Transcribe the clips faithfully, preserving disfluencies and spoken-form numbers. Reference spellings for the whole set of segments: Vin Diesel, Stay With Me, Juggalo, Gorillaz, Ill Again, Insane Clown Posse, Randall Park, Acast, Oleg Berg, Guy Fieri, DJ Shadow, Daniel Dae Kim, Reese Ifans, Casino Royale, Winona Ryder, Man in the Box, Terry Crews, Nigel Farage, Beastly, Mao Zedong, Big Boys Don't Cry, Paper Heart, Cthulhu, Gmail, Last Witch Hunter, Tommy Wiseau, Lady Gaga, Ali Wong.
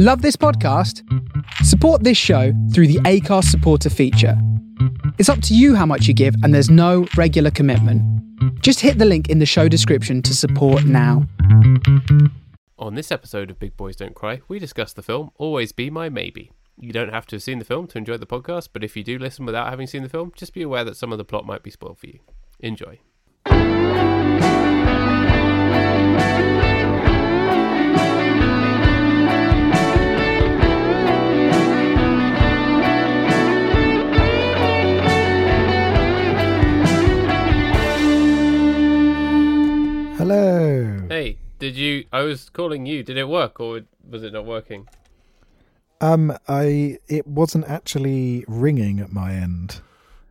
Love this podcast? Support this show through the Acast supporter feature. It's up to you how much you give, and there's no regular commitment. Just hit the link in the show description to support now. On this episode of Big Boys Don't Cry, we discuss the film Always Be My Maybe. You don't have to have seen the film to enjoy the podcast, but if you do listen without having seen the film, just be aware that some of the plot might be spoiled for you. Enjoy. Hello. Hey, did you... I was calling you. Did it work, or was it not working? Um, I... It wasn't actually ringing at my end.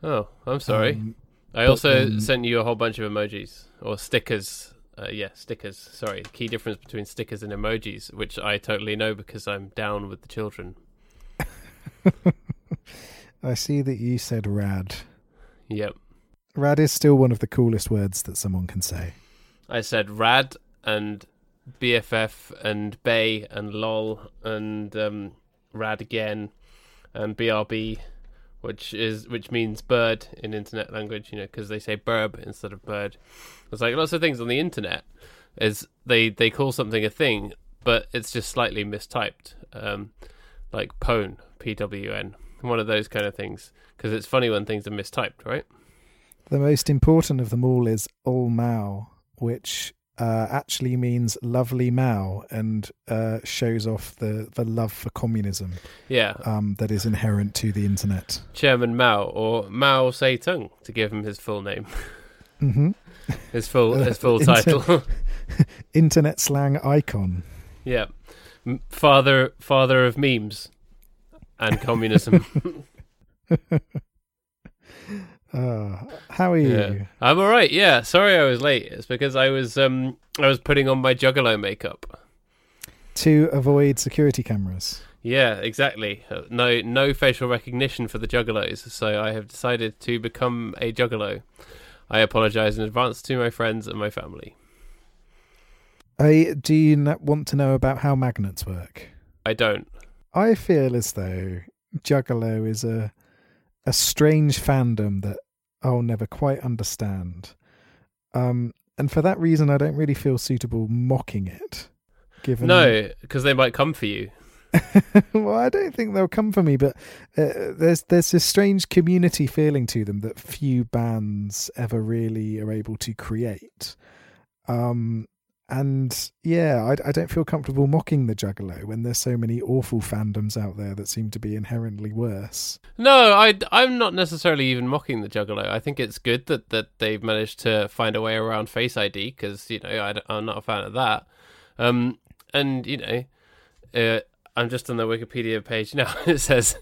Oh, I'm sorry. Um, I also um, sent you a whole bunch of emojis, or stickers. Uh, yeah, stickers. Sorry. The key difference between stickers and emojis, which I totally know because I'm down with the children. I see that you said rad. Yep. Rad is still one of the coolest words that someone can say. I said rad and B F F and bae and lol and um, rad again and B R B, which is which means bird in internet language, you know, because they say burb instead of bird. It's like lots of things on the internet is they, they call something a thing, but it's just slightly mistyped, um, like pwn, P W N, one of those kind of things, because it's funny when things are mistyped, right? The most important of them all is all mao, which uh, actually means lovely Mao and uh, shows off the, the love for communism yeah, um, that is inherent to the internet. Chairman Mao, or Mao Zedong, to give him his full name. Mm-hmm. His full his full uh, title. Inter- internet slang icon. Yeah. Father, father of memes and communism. Uh, how are you? Yeah. I'm all right. Yeah, sorry I was late. It's because I was um I was putting on my Juggalo makeup to avoid security cameras. Yeah, exactly. No, no facial recognition for the Juggalos, so I have decided to become a Juggalo. I apologise in advance to my friends and my family. I do you not want to know about how magnets work? I don't. I feel as though Juggalo is a a strange fandom that I'll never quite understand. Um, and for that reason, I don't really feel suitable mocking it. Given No, because they might come for you. Well, I don't think they'll come for me, but uh, there's there's this strange community feeling to them that few bands ever really are able to create. Um, and yeah, I, I don't feel comfortable mocking the Juggalo when there's so many awful fandoms out there that seem to be inherently worse. No, I, I'm not necessarily even mocking the Juggalo. I think it's good that, that they've managed to find a way around Face I D because, you know, I, I'm not a fan of that. Um, and, you know, uh, I'm just on the Wikipedia page now. It says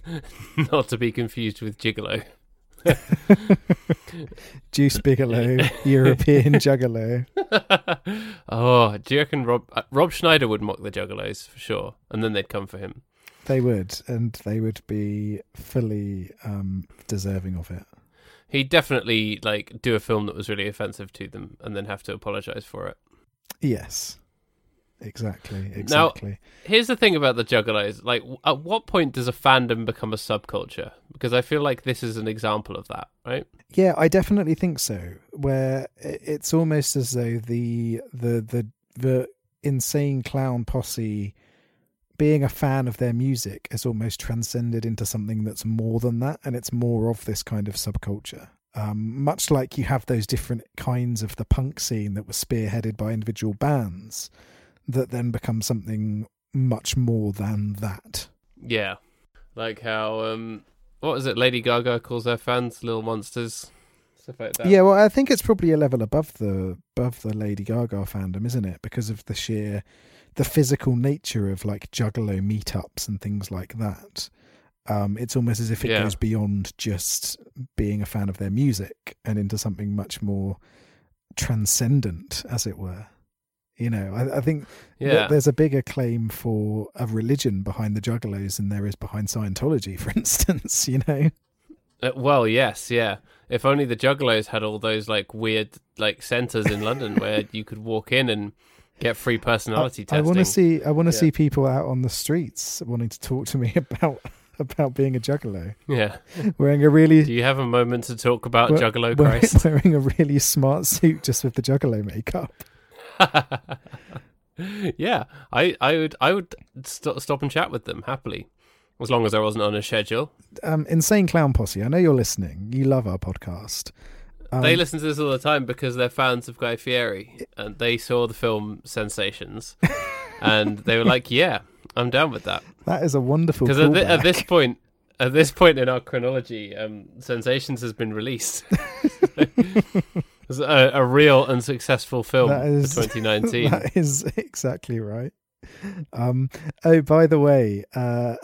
not to be confused with Gigolo. Juice Bigelow, European Juggalo. Oh, do you reckon Rob uh, Rob Schneider would mock the Juggalos for sure, and then they'd come for him? They would, and they would be fully um, deserving of it. He'd definitely like do a film that was really offensive to them, and then have to apologise for it. Yes, exactly, exactly. Now, here's the thing about the Juggalos: like, at what point does a fandom become a subculture? Because I feel like this is an example of that, right? Yeah, I definitely think so. Where it's almost as though the the the the Insane Clown Posse being a fan of their music has almost transcended into something that's more than that, and it's more of this kind of subculture. Um, much like you have those different kinds of the punk scene that were spearheaded by individual bands, that then become something much more than that. Yeah, like how. Um... What is it Lady Gaga calls her fans? Little monsters. Stuff like that. Yeah, well, I think it's probably a level above the above the Lady Gaga fandom, isn't it? Because of the sheer, the physical nature of, like, Juggalo meetups and things like that. Um, it's almost as if it yeah. goes beyond just being a fan of their music and into something much more transcendent, as it were. You know, I, I think yeah. there's a bigger claim for a religion behind the Juggalos than there is behind Scientology, for instance, you know? Uh, well, yes, yeah. If only the Juggalos had all those, like, weird, like, centres in London where you could walk in and Get free personality I, testing. I want to see. I want to yeah. see people out on the streets wanting to talk to me about about being a juggalo. Yeah, wearing a really. Do you have a moment to talk about we're, Juggalo Christ? Wearing a really smart suit just with the juggalo makeup. yeah, I, I would I would st- stop and chat with them happily, as long as I wasn't on a schedule. Um, Insane Clown Posse, I know you're listening. You love our podcast. Um, they listen to this all the time because they're fans of Guy Fieri and they saw the film Sensations and they were like, yeah, I'm down with that. That is a wonderful callback. Because at, at this point, at this point in our chronology, um, Sensations has been released. It's a, a real and successful film is, for twenty nineteen. That is exactly right. Um, oh, by the way, uh,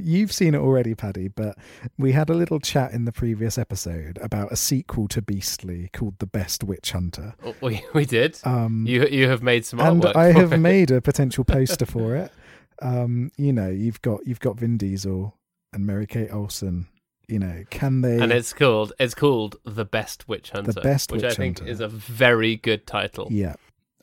you've seen it already, Paddy, but we had a little chat in the previous episode about a sequel to Beastly called The Best Witch Hunter. We, we did. Um, you you have made some artwork. And I for have it. made a potential poster for it. Um, you know, you've got you've got Vin Diesel and Mary-Kate Olsen. You know, can they? And it's called it's called The Best Witch Hunter. The Best Witch Hunter, which I think Hunter. is a very good title. Yeah.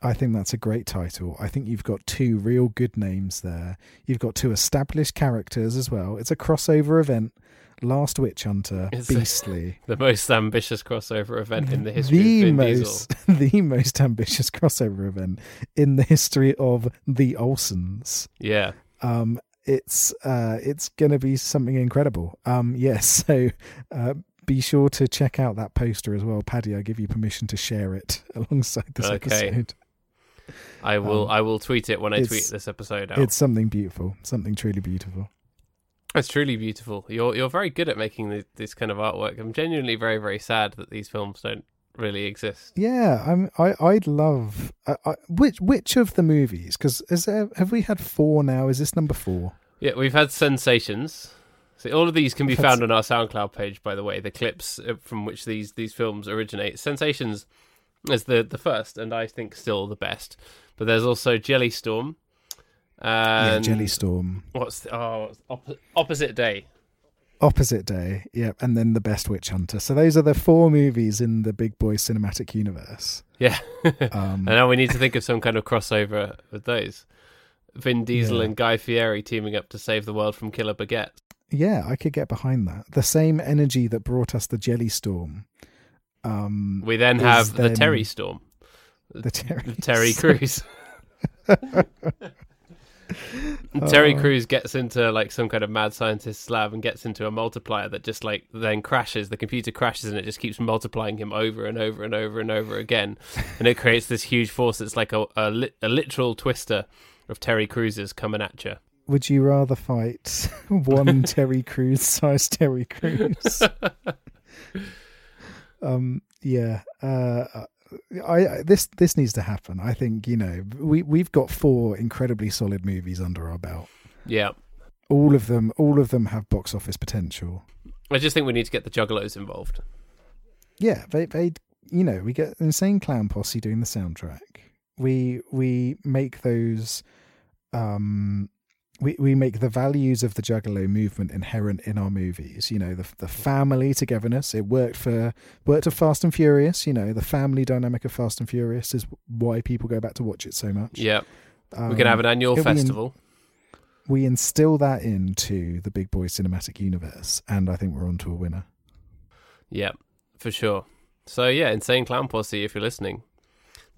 I think that's a great title. I think you've got two real good names there. You've got two established characters as well. It's a crossover event. Last Witch Hunter, it's Beastly. A, the most ambitious crossover event in the history the of Vin most, Diesel. The most ambitious crossover event in the history of the Olsens. Yeah. Um, it's uh, it's going to be something incredible. Um, yes, yeah, so... Uh, Be sure to check out that poster as well, Paddy. I give you permission to share it alongside this okay. episode. I will. Um, I will tweet it when I tweet this episode out. It's something beautiful, something truly beautiful. It's truly beautiful. You're you're very good at making the, this kind of artwork. I'm genuinely very very sad that these films don't really exist. Yeah, I'm. I I'd love I, I, which which of the movies? Because is there, have we had four now? Is this number four? Yeah, we've had Sensations. So all of these can be found on our SoundCloud page, by the way, the clips from which these these films originate. Sensations is the, the first, and I think still the best. But there's also Jellystorm. And yeah, Jellystorm. What's the, oh, op- Opposite Day. Opposite Day, yeah, and then The Best Witch Hunter. So those are the four movies in the Big Boys cinematic universe. Yeah, um, and now we need to think of some kind of crossover with those. Vin Diesel yeah. and Guy Fieri teaming up to save the world from Killer Baguette. Yeah, I could get behind that. The same energy that brought us the Jellystorm. Um, we then have the Terry Storm. The Terry, the Terry Crews. Terry uh, Crews gets into like some kind of mad scientist's lab and gets into a multiplier that just like then crashes. The computer crashes and it just keeps multiplying him over and over and over and over again. And it creates this huge force that's like a, a, li- a literal twister of Terry Crews' coming at you. Would you rather fight one Terry Crews sized Terry Crews? um, yeah, uh, I, I this this needs to happen. I think you know we we've got four incredibly solid movies under our belt. Yeah, all of them, all of them have box office potential. I just think we need to get the Juggalos involved. Yeah, they they you know we get Insane Clown Posse doing the soundtrack. We we make those. Um, We we make the values of the Juggalo movement inherent in our movies. You know, the the family togetherness. It worked for worked for Fast and Furious. You know, the family dynamic of Fast and Furious is why people go back to watch it so much. Yeah, um, we can have an annual festival. We, in, we instill that into the Big Boy cinematic universe, and I think we're on to a winner. Yeah, for sure. So yeah, Insane Clown Posse, if you're listening,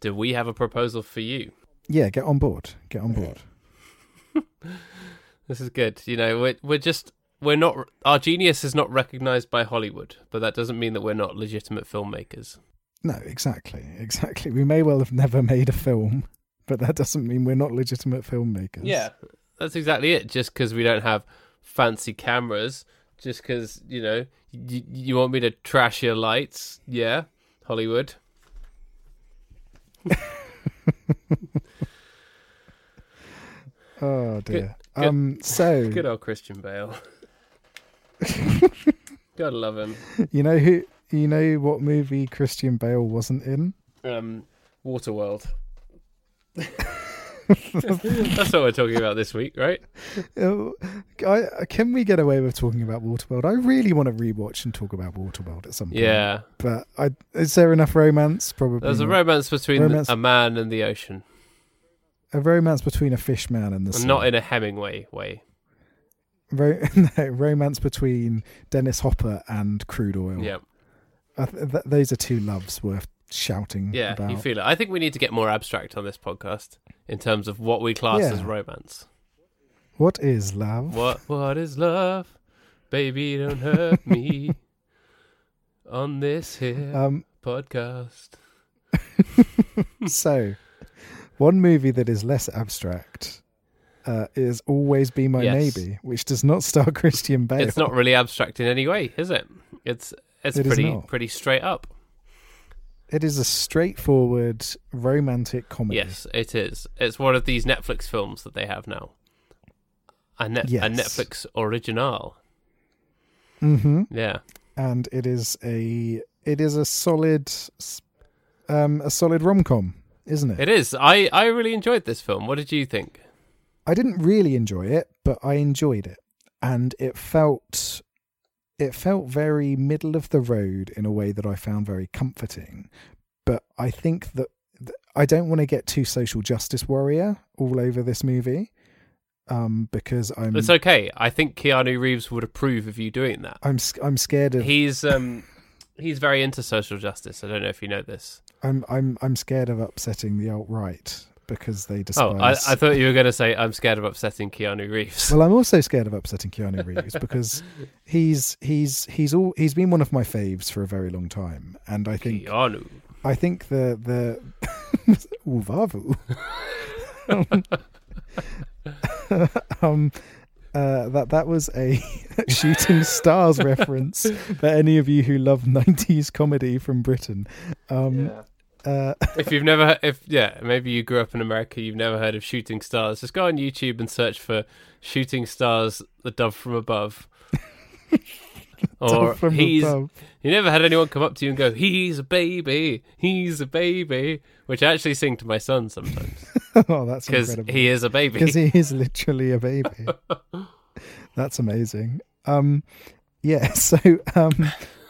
do we have a proposal for you? Yeah, get on board. Get on board. This is good. You know, we're, we're just, we're not, our genius is not recognized by Hollywood, but that doesn't mean that we're not legitimate filmmakers. No, exactly. Exactly. We may well have never made a film, but that doesn't mean we're not legitimate filmmakers. Yeah, that's exactly it. Just because we don't have fancy cameras, just because, you know, y- you want me to trash your lights. Yeah, Hollywood. Oh dear. Good, good, um, so good old Christian Bale. Gotta love him. You know who? You know what movie Christian Bale wasn't in? Um, Waterworld. That's what we're talking about this week, right? I, can we get away with talking about Waterworld? I really want to rewatch and talk about Waterworld at some point. Yeah, but I, is there enough romance? Probably. There's not. a romance between romance. a man and the ocean. a romance between a fish man and the sea. Not in a Hemingway way. Ro- no, romance between Dennis Hopper and crude oil. Yeah. I th- th- those are two loves worth shouting yeah, about. Yeah, you feel it. I think we need to get more abstract on this podcast in terms of what we class yeah. as romance. What is love? What What is love? Baby, don't hurt me on this here um, podcast. So, one movie that is less abstract uh, is Always Be My yes. Maybe, which does not star Christian Bale. It's not really abstract in any way, is it? It's it's it pretty pretty straight up. It is a straightforward romantic comedy. Yes, it is. It's one of these Netflix films that they have now. A, net, yes. a Netflix original. Mm-hmm. Yeah, and it is a it is a solid, um, a solid rom-com, isn't it? It is. I, I really enjoyed this film. What did you think? I didn't really enjoy it, but I enjoyed it, and it felt it felt very middle of the road in a way that I found very comforting. But I think that I don't want to get too social justice warrior all over this movie. Um, because I'm. It's okay. I think Keanu Reeves would approve of you doing that. I'm. I'm scared of. He's. Um, he's very into social justice. I don't know if you know this. I'm. I'm. I'm scared of upsetting the alt-right because they despise. Oh, I, I thought you were going to say I'm scared of upsetting Keanu Reeves. Well, I'm also scared of upsetting Keanu Reeves because he's. He's. He's all. He's been one of my faves for a very long time, and I think. Keanu. I think the the. Uvavu. um, um, uh, that that was a Shooting Stars reference for any of you who love nineties comedy from Britain. Um, yeah. uh, if you've never, if yeah, maybe you grew up in America, you've never heard of Shooting Stars. Just go on YouTube and search for Shooting Stars, The Dove from Above. Or from he's. Above. You never had anyone come up to you and go, "He's a baby, he's a baby," which I actually sing to my son sometimes. Oh, that's incredible. Because he is a baby. Because he is literally a baby. That's amazing. Um, yeah, so um,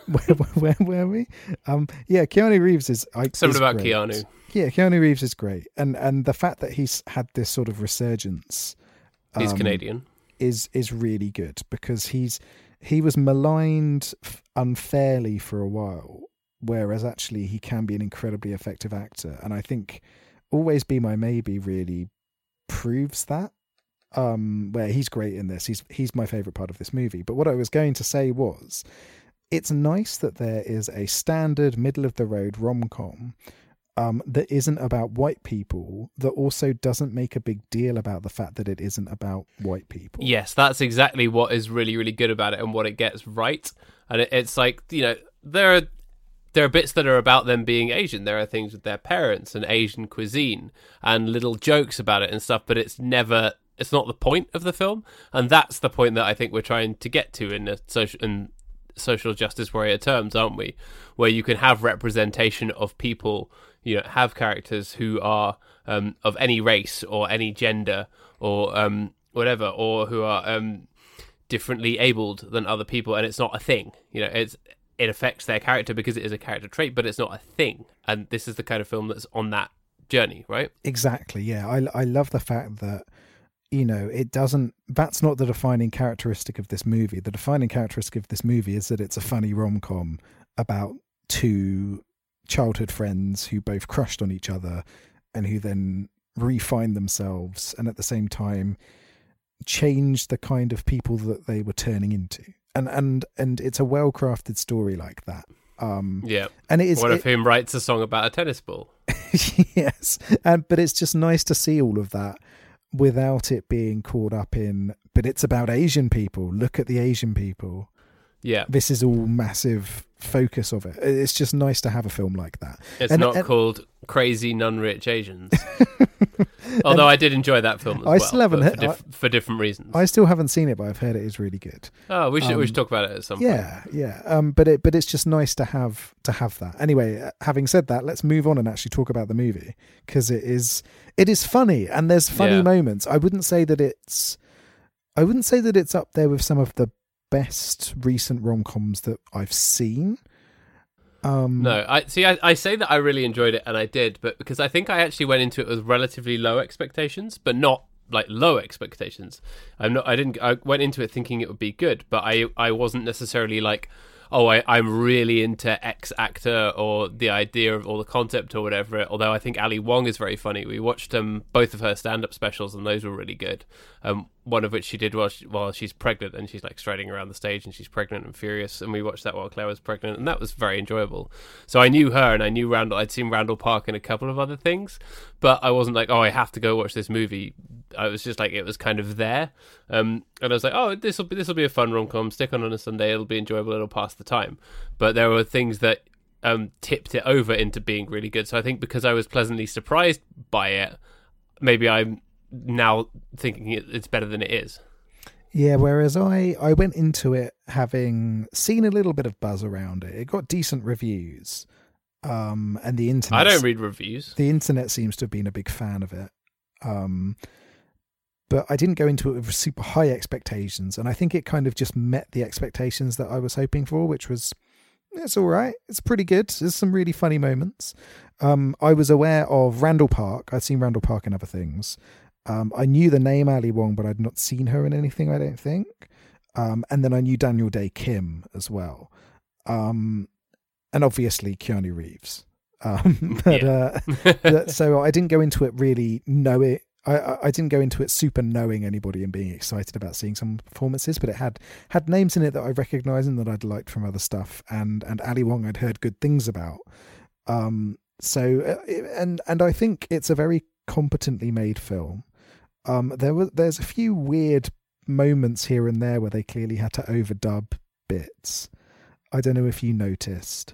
where, where, where were we? Um, yeah, Keanu Reeves is... I, Something is about great. Keanu. Yeah, Keanu Reeves is great. And and the fact that he's had this sort of resurgence... Um, he's Canadian. Is, is really good because he's he was maligned unfairly for a while, whereas actually he can be an incredibly effective actor. And I think... Always Be My Maybe really proves that, um, where he's great in this. He's he's my favourite part of this movie. But what I was going to say was, it's nice that there is a standard middle-of-the-road rom-com um, that isn't about white people, that also doesn't make a big deal about the fact that it isn't about white people. Yes, that's exactly what is really, really good about it and what it gets right. And it, it's like, you know, there are... There are bits that are about them being Asian. There are things with their parents and Asian cuisine and little jokes about it and stuff, but it's never, it's not the point of the film. And that's the point that I think we're trying to get to in, a social, in social justice warrior terms, aren't we? Where you can have representation of people, you know, have characters who are um, of any race or any gender or um, whatever, or who are um, differently abled than other people. And it's not a thing, you know, it's, it affects their character because it is a character trait, but it's not a thing. And this is the kind of film that's on that journey, right? Exactly, yeah. I, I love the fact that, you know, it doesn't... That's not the defining characteristic of this movie. The defining characteristic of this movie is that it's a funny rom-com about two childhood friends who both crushed on each other and who then re-find themselves and at the same time change the kind of people that they were turning into. And and and it's a well-crafted story like that. Um, yeah, and it is one of it, whom writes a song about a tennis ball. Yes, and but it's just nice to see all of that without it being caught up in. But it's about Asian people. Look at the Asian people. Yeah, this is all massive focus of it. It's just nice to have a film like that. It's and, not and, called Crazy Non-Rich Asians. Although I did enjoy that film as I well. I still haven't heard for, diff- I, for different reasons. I still haven't seen it, but I've heard it is really good. Oh, we should um, we should talk about it at some yeah, point. Yeah, yeah. Um, but it but it's just nice to have to have that. Anyway, having said that, let's move on and actually talk about the movie because it is it is funny and there's funny yeah. moments. I wouldn't say that it's I wouldn't say that it's up there with some of the best recent rom-coms that I've seen. Um, no, I see. I, I say that I really enjoyed it, and I did, but because I think I actually went into it with relatively low expectations, but not like low expectations. I'm not. I didn't. I went into it thinking it would be good, but I, I wasn't necessarily like, oh, I, I'm really into X actor or the idea of or the concept or whatever. Although I think Ali Wong is very funny. We watched um, both of her stand-up specials, and those were really good. Um, one of which she did while, she, while she's pregnant, and she's like striding around the stage, and she's pregnant and furious. And we watched that while Claire was pregnant, and that was very enjoyable. So I knew her, and I knew Randall. I'd seen Randall Park in a couple of other things, but I wasn't like, oh, I have to go watch this movie. I was just like, it was kind of there. Um, and I was like, oh, this will be this will be a fun rom-com. Stick on on a Sunday. It'll be enjoyable. It'll pass the time. But there were things that um, tipped it over into being really good. So I think because I was pleasantly surprised by it, maybe I'm now thinking it's better than it is. Yeah, whereas I, I went into it having seen a little bit of buzz around it. It got decent reviews. Um, and the internet... I don't read reviews. The internet seems to have been a big fan of it. Um But I didn't go into it with super high expectations. And I think it kind of just met the expectations that I was hoping for, which was, it's all right. It's pretty good. There's some really funny moments. Um, I was aware of Randall Park. I'd seen Randall Park in other things. Um, I knew the name Ali Wong, but I'd not seen her in anything, I don't think. Um, and then I knew Daniel Dae Kim as well. Um, and obviously Keanu Reeves. Um, but, yeah. uh, but, so I didn't go into it really know it. I, I didn't go into it super knowing anybody and being excited about seeing some performances, but it had had names in it that I recognised and that I'd liked from other stuff, and and Ali Wong I'd heard good things about. Um, so and and I think it's a very competently made film. Um, there was there's a few weird moments here and there where they clearly had to overdub bits. I don't know if you noticed.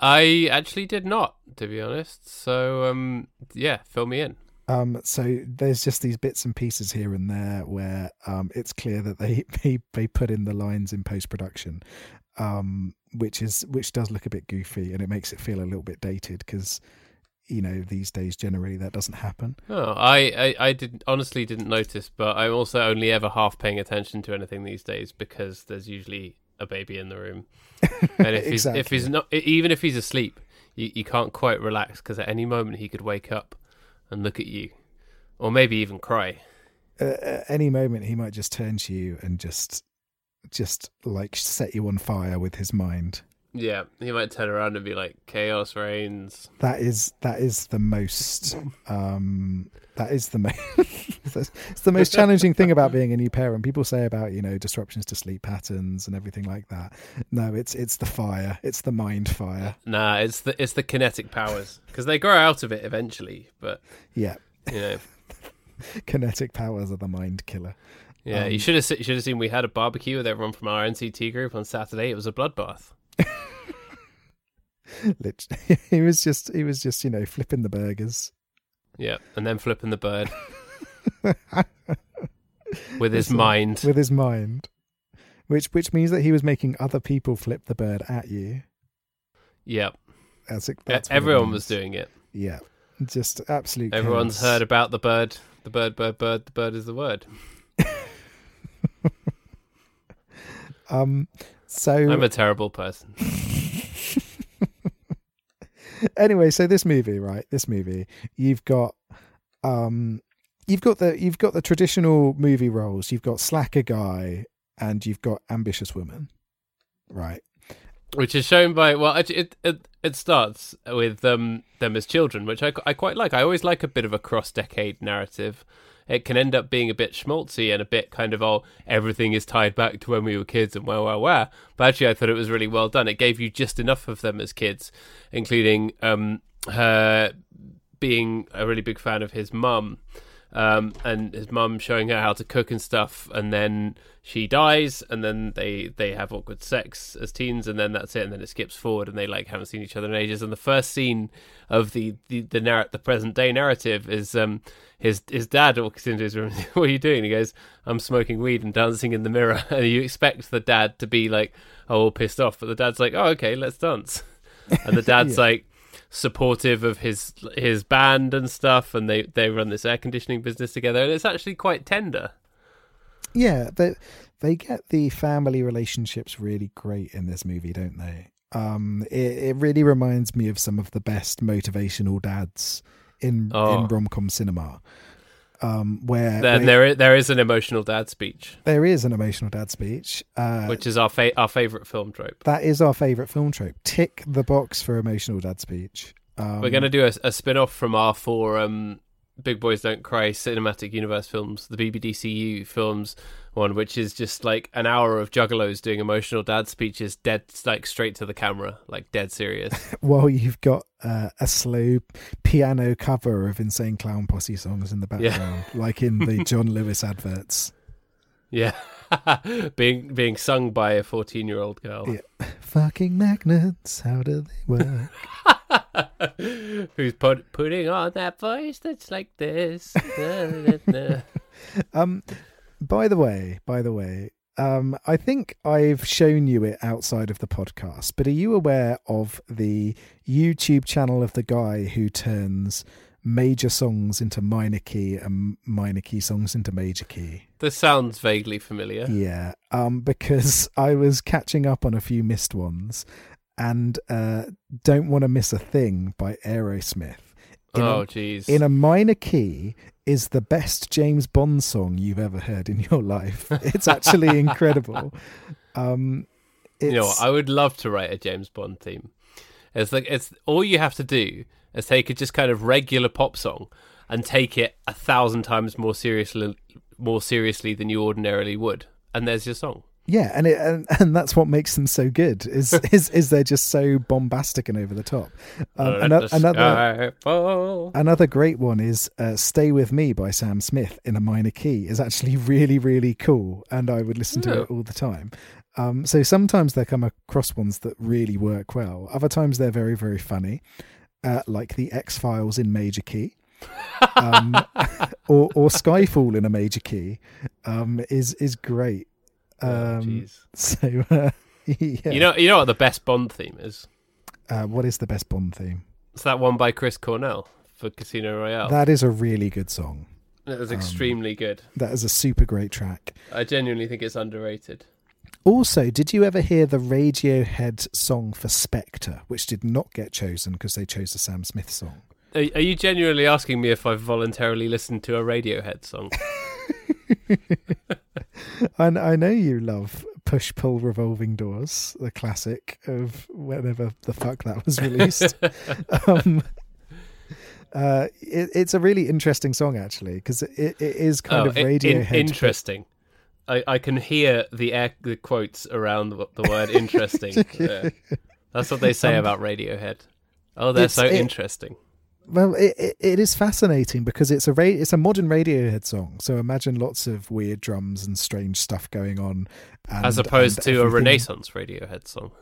I actually did not, to be honest. So um, yeah, fill me in. Um, so there's just these bits and pieces here and there where um, it's clear that they, they they put in the lines in post-production, um, which is which does look a bit goofy, and it makes it feel a little bit dated because, you know, these days generally that doesn't happen. Oh, I, I, I didn't, honestly didn't notice, but I'm also only ever half paying attention to anything these days because there's usually a baby in the room. And if exactly. he's if he's not, even if he's asleep, you, you can't quite relax because at any moment he could wake up and look at you, or maybe even cry. Uh, at any moment, he might just turn to you and just, just like set you on fire with his mind. Yeah, he might turn around and be like, "Chaos reigns." That is that is the most. Um, that is the most. It's the most challenging thing about being a new parent. People say about, you know, disruptions to sleep patterns and everything like that. No, it's it's the fire. It's the mind fire. Nah, it's the it's the kinetic powers, because they grow out of it eventually. But yeah, you know, kinetic powers are the mind killer. Yeah, um, you should have should have seen. We had a barbecue with everyone from our N C T group on Saturday. It was a bloodbath. Literally, he was just he was just you know, flipping the burgers, yeah, and then flipping the bird with his mind with his mind which which means that he was making other people flip the bird at you. Yeah, that's, that's everyone was doing it. Yeah, just absolute everyone's chaos. Heard about the bird the bird bird bird the bird is the word. um So I'm a terrible person. Anyway, so this movie, right? This movie, you've got, um, you've got the you've got the traditional movie roles. You've got slacker guy, and you've got ambitious woman, right? Which is shown by well, it it it, it starts with um, them as children, which I I quite like. I always like a bit of a cross-decade narrative. It can end up being a bit schmaltzy and a bit kind of, oh, everything is tied back to when we were kids and where, where, where. But actually, I thought it was really well done. It gave you just enough of them as kids, including um, her being a really big fan of his mum, um, and his mum showing her how to cook and stuff. And then she dies, and then they, they have awkward sex as teens, and then that's it. And then it skips forward, and they like haven't seen each other in ages. And the first scene of the the the, narr- the present day narrative is. Um, His his dad walks into his room and says, "What are you doing?" And he goes, "I'm smoking weed and dancing in the mirror." And you expect the dad to be like, oh, all pissed off. But the dad's like, "Oh, okay, let's dance." And the dad's yeah. like supportive of his his band and stuff. And they, they run this air conditioning business together. And it's actually quite tender. Yeah, they, they get the family relationships really great in this movie, don't they? Um, it, it really reminds me of some of the best motivational dads in oh. in rom-com cinema. Um, where there, where there is there is an emotional dad speech. There is an emotional dad speech, uh, which is our fa- our favorite film trope. That is our favorite film trope. Tick the box for emotional dad speech. Um, We're going to do a, a spin-off from our four um, Big Boys Don't Cry cinematic universe films, the B B D C U films one, which is just like an hour of juggalos doing emotional dad speeches, dead, like straight to the camera, like dead serious. Well, you've got uh, a slow piano cover of Insane Clown Posse songs in the background, yeah. like in the John Lewis adverts. Yeah, being being sung by a fourteen-year-old girl. Yeah. Fucking magnets, how do they work? Who's put, putting on that voice that's like this? um, by the way, by the way, um, I think I've shown you it outside of the podcast, but are you aware of the YouTube channel of the guy who turns major songs into minor key and minor key songs into major key? This sounds vaguely familiar. Yeah, um, because I was catching up on a few missed ones. And uh, Don't Want to Miss a Thing by Aerosmith. In oh, jeez. In a minor key is the best James Bond song you've ever heard in your life. It's actually incredible. Um, it's... You know what? I would love to write a James Bond theme. It's like it's all you have to do is take a just kind of regular pop song and take it a thousand times more seriously, more seriously than you ordinarily would, and there's your song. Yeah, and, it, and and that's what makes them so good. Is is is they're just so bombastic and over the top. Um, another another, another great one is uh, "Stay With Me" by Sam Smith in a minor key is actually really really cool, and I would listen to yeah. it all the time. Um, so sometimes they come across ones that really work well. Other times they're very very funny, uh, like the X-Files in major key. um, or or Skyfall in a major key um, is is great. Um, oh, so uh, yeah. you know, you know what the best Bond theme is. Uh, what is the best Bond theme? It's that one by Chris Cornell for Casino Royale. That is a really good song. It is um, extremely good. That is a super great track. I genuinely think it's underrated. Also, did you ever hear the Radiohead song for Spectre, which did not get chosen because they chose a Sam Smith song? Are, are you genuinely asking me if I've voluntarily listened to a Radiohead song? And I know you love Push Pull Revolving Doors, the classic of whenever the fuck that was released. um, uh, it, it's a really interesting song, actually, because it, it is kind oh, of Radiohead. In, interesting. I, I can hear the air, the quotes around the, the word interesting. Yeah. That's what they say um, about Radiohead. Oh, they're so it, interesting. Well, it, it it is fascinating because it's a ra- it's a modern Radiohead song. So imagine lots of weird drums and strange stuff going on, and, as opposed to everything. A Renaissance Radiohead song.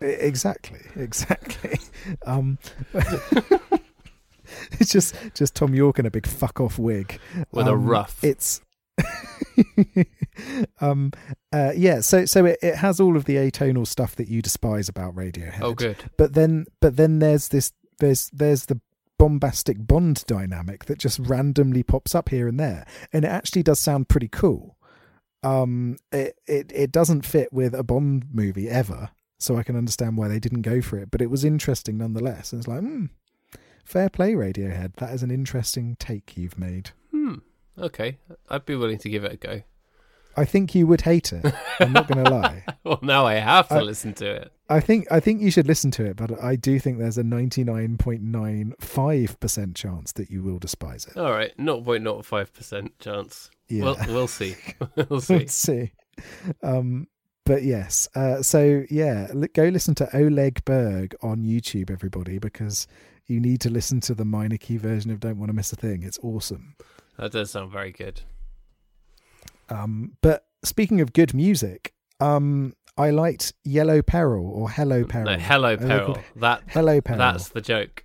Exactly, exactly. Um, it's just just Tom York in a big fuck off wig with um, a ruff. It's um uh, yeah. So so it, it has all of the atonal stuff that you despise about Radiohead. Oh, good. But then but then there's this there's there's the bombastic Bond dynamic that just randomly pops up here and there, and it actually does sound pretty cool. um it it, it doesn't fit with a Bond movie ever, so I can understand why they didn't go for it, but it was interesting nonetheless, and it's like mm, fair play Radiohead, that is an interesting take you've made. Hmm. Okay, I'd be willing to give it a go. I think you would hate it. I'm not going to lie. Well, now I have to I, listen to it. I think I think you should listen to it, but I do think there's a ninety-nine point nine five percent chance that you will despise it. All right, zero point zero five percent chance. Yeah. We'll, we'll see. We'll see. We'll see. Um, but yes, uh, so yeah, go listen to Oleg Berg on YouTube, everybody, because you need to listen to the minor key version of Don't Want to Miss a Thing. It's awesome. That does sound very good. Um, but speaking of good music, um, I liked Yellow Peril or Hello Peril. No, Hello Peril. That, Hello Peril. That's the joke.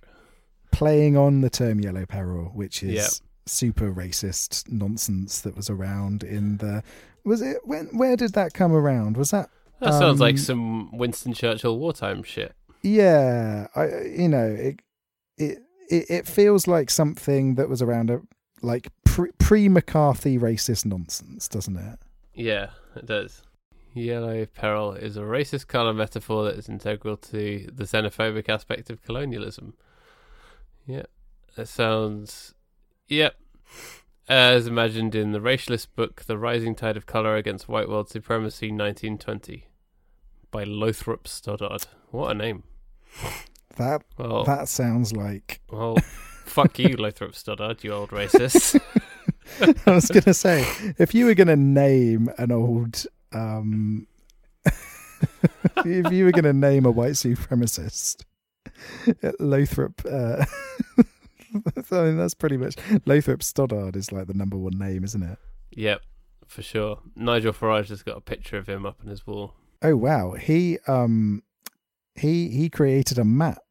Playing on the term Yellow Peril, which is yep. super racist nonsense that was around in the... Was it when? Where did that come around? Was that... That um, sounds like some Winston Churchill wartime shit. Yeah. I, you know, it, it, it, it feels like something that was around... a. like pre- pre-McCarthy racist nonsense, doesn't it? Yeah, it does. Yellow Peril is a racist colour metaphor that is integral to the xenophobic aspect of colonialism. Yeah, that sounds... Yep. Yeah. As imagined in the racialist book, The Rising Tide of Colour Against White World Supremacy, nineteen twenty, by Lothrop Stoddard. What a name. That well, that sounds like... Well, fuck you, Lothrop Stoddard, you old racist. I was going to say, if you were going to name an old... Um, if you were going to name a white supremacist, Lothrop, uh, I mean, that's pretty much, Lothrop Stoddard is like the number one name, isn't it? Yep, for sure. Nigel Farage has got a picture of him up on his wall. Oh, wow. He, um, he, he created a map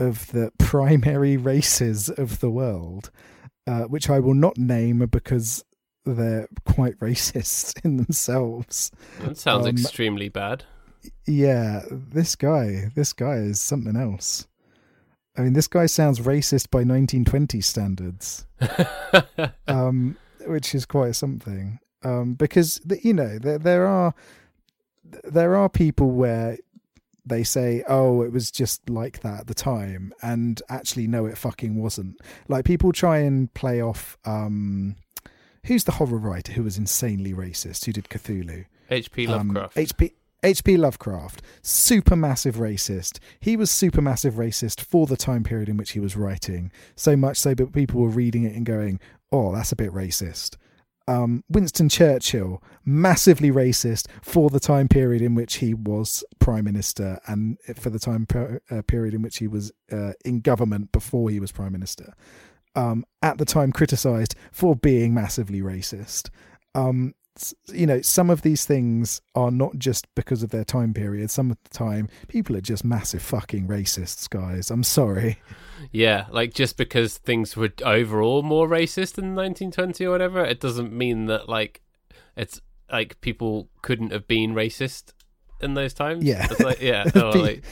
of the primary races of the world, uh, which I will not name because they're quite racist in themselves. That sounds um, extremely bad. Yeah, this guy, this guy is something else. I mean, this guy sounds racist by nineteen twenty standards, um, which is quite something. Um, because the, you know, there there are there are people where they say, "Oh, it was just like that at the time," and actually, no, it fucking wasn't. Like, people try and play off. Um, Who's the horror writer who was insanely racist, who did Cthulhu? H P Lovecraft. Um, H P H P Lovecraft. Supermassive racist. He was supermassive racist for the time period in which he was writing. So much so that people were reading it and going, oh, that's a bit racist. Um, Winston Churchill, massively racist for the time period in which he was prime minister and for the time per- uh, period in which he was uh, in government before he was prime minister. Um, at the time criticised for being massively racist. Um, you know, some of these things are not just because of their time period. Some of the time, people are just massive fucking racists, guys. I'm sorry. Yeah, like, just because things were overall more racist in nineteen twenty or whatever, it doesn't mean that, like, it's like people couldn't have been racist in those times. Yeah. It's like, yeah. Oh, like,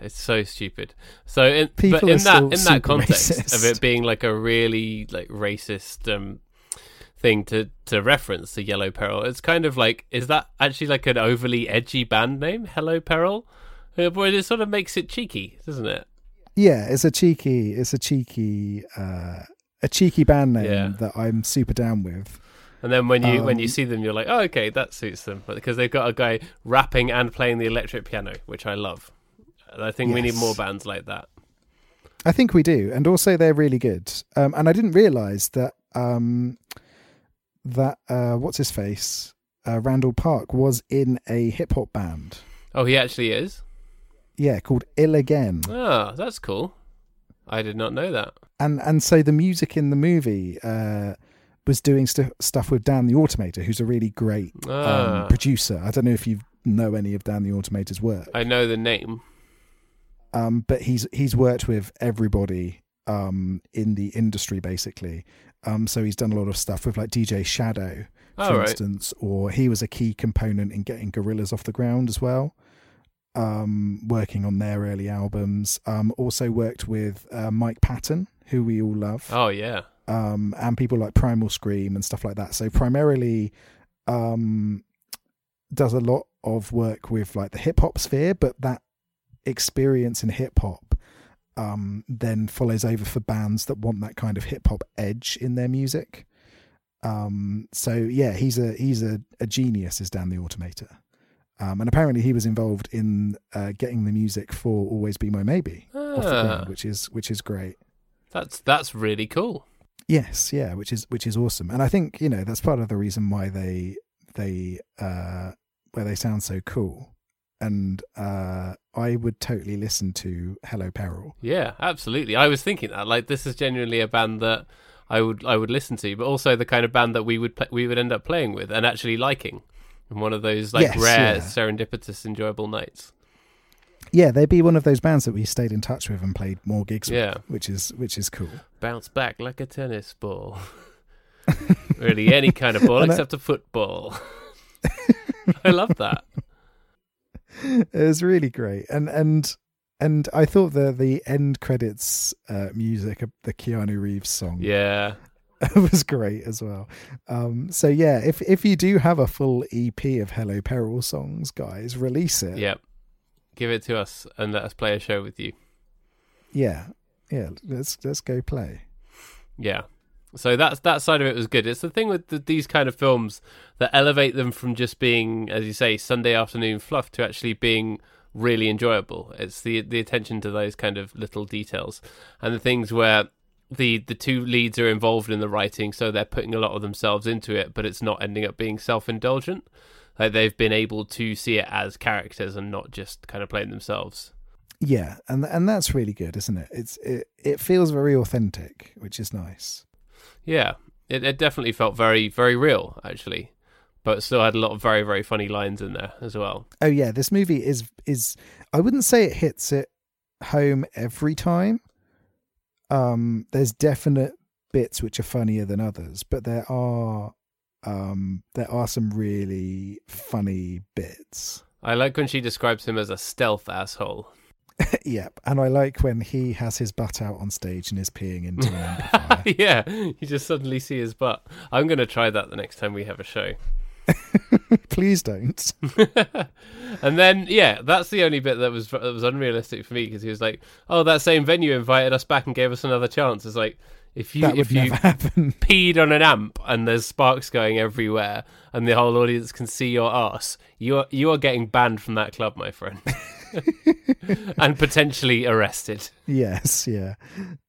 it's so stupid. So, in, but in that in that context racist. Of it being like a really like racist um, thing to, to reference to Yellow Peril, it's kind of like, is that actually like an overly edgy band name, Hello Peril? But it sort of makes it cheeky, doesn't it? Yeah, it's a cheeky, it's a cheeky, uh, a cheeky band name yeah. that I'm super down with. And then when you um, when you see them, you're like, oh, okay, that suits them, because they've got a guy rapping and playing the electric piano, which I love. I think yes. we need more bands like that. I think we do, and also they're really good. Um, and I didn't realise that um, that uh, what's his face, uh, Randall Park, was in a hip hop band. Oh, he actually is. Yeah, called Ill Again. Ah, oh, that's cool. I did not know that. And and so the music in the movie uh, was doing st- stuff with Dan the Automator, who's a really great ah. um, producer. I don't know if you know any of Dan the Automator's work. I know the name. Um, but he's he's worked with everybody um, in the industry, basically. Um, so he's done a lot of stuff with like D J Shadow, for oh, right. instance, or he was a key component in getting Gorillaz off the ground as well, um, working on their early albums. Um, also worked with uh, Mike Patton, who we all love. Oh, yeah. Um, and people like Primal Scream and stuff like that. So primarily um, does a lot of work with like the hip-hop sphere, but that experience in hip-hop um then follows over for bands that want that kind of hip-hop edge in their music. Um so yeah, he's a he's a, a genius, is Dan the Automator. Um and apparently he was involved in uh getting the music for Always Be My Maybe ah. off the ground, which is which is great. That's that's really cool. Yes, yeah, which is which is awesome. And I think, you know, that's part of the reason why they they uh where they sound so cool. And uh, I would totally listen to Hello Peril. Yeah, absolutely. I was thinking that, like, this is genuinely a band that I would I would listen to, but also the kind of band that we would play, we would end up playing with and actually liking in one of those like yes, rare yeah. serendipitous enjoyable nights. Yeah, they'd be one of those bands that we stayed in touch with and played more gigs yeah. with, which is which is cool. Bounce back like a tennis ball. Really, any kind of ball except a football. I love that. It was really great, and and and I thought the the end credits uh, music, the Keanu Reeves song, yeah, It was great as well. Um, so yeah, if if you do have a full E P of Hello Peril songs, guys, release it. Yep. Give it to us and let us play a show with you. Yeah. Yeah, let's let's go play. Yeah. So that's that side of it was good. It's the thing with the, these kind of films that elevate them from just being, as you say, Sunday afternoon fluff to actually being really enjoyable. It's the the attention to those kind of little details and the things where the the two leads are involved in the writing, so they're putting a lot of themselves into it, but it's not ending up being self-indulgent. Like they've been able to see it as characters and not just kind of playing themselves. Yeah, and and that's really good, isn't it? It's it, it feels very authentic, which is nice. Yeah, it, it definitely felt very, very real, actually, but still had a lot of very, very funny lines in there as well. Oh yeah, this movie is is I wouldn't say it hits it home every time. Um, there's definite bits which are funnier than others, but there are um, there are some really funny bits. I like when she describes him as a stealth asshole. Yep, and I like when he has his butt out on stage and is peeing into an amplifier. Yeah, you just suddenly see his butt. I'm going to try that the next time we have a show. Please don't. And then, yeah, that's the only bit that was that was unrealistic for me, because he was like, "Oh, that same venue invited us back and gave us another chance." It's like, if you if you peed on an amp and there's sparks going everywhere and the whole audience can see your arse, you are you are getting banned from that club, my friend. And potentially arrested. Yes, yeah.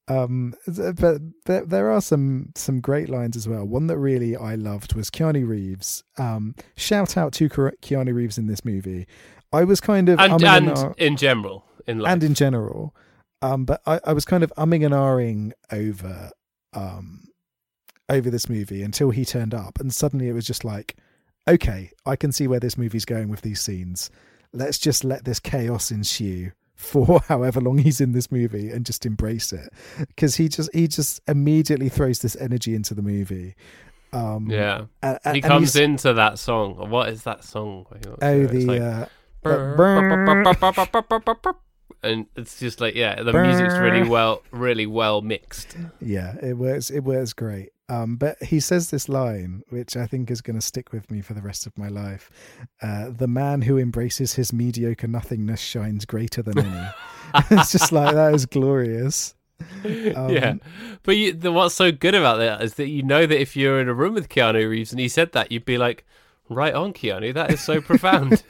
Um, but there, there are some some great lines as well. One that really I loved was Keanu Reeves. Um, shout out to Keanu Reeves in this movie. I was kind of and, umming and, and ar- in general in life. and in general. Um, but I, I was kind of umming and ahhing over um over this movie until he turned up, and suddenly it was just like, okay, I can see where this movie's going with these scenes. Let's just let this chaos ensue for however long he's in this movie and just embrace it. Because he just he just immediately throws this energy into the movie. Um, yeah. And, and, he comes into that song. What is that song? Oh, the... Like, uh, burr, burr, burr, burr. And it's just like, yeah, the burr. music's really well really well mixed. Yeah, it works, it works great. Um, but he says this line, which I think is going to stick with me for the rest of my life. Uh, the man who embraces his mediocre nothingness shines greater than any. It's just like, that is glorious. Um, yeah. But you, the, what's so good about that is that you know that if you're in a room with Keanu Reeves and he said that, you'd be like, right on, Keanu, that is so profound.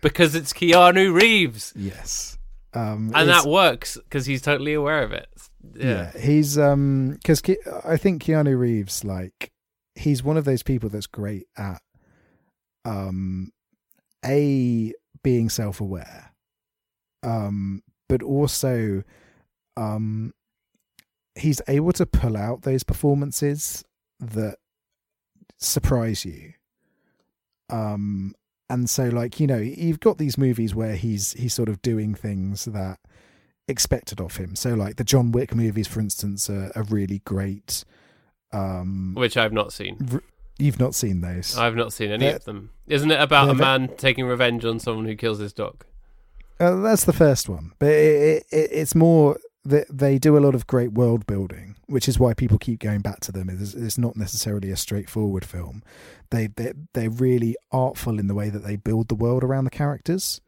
Because it's Keanu Reeves. Yes. Um, and that works because he's totally aware of it. Yeah. yeah, he's um because Ke- I think Keanu Reeves, like, he's one of those people that's great at um a being self-aware, um but also um he's able to pull out those performances that surprise you, um and so, like, you know, you've got these movies where he's he's sort of doing things that expected of him. So, like, the John Wick movies, for instance, are, are really great. Um, Which I've not seen. Re- you've not seen those. I've not seen any they're, of them. Isn't it about a man taking revenge on someone who kills his dog? Uh, that's the first one. But it, it, it's more that they do a lot of great world building, which is why people keep going back to them. It's, it's not necessarily a straightforward film. They, they, they're really artful in the way that they build the world around the characters.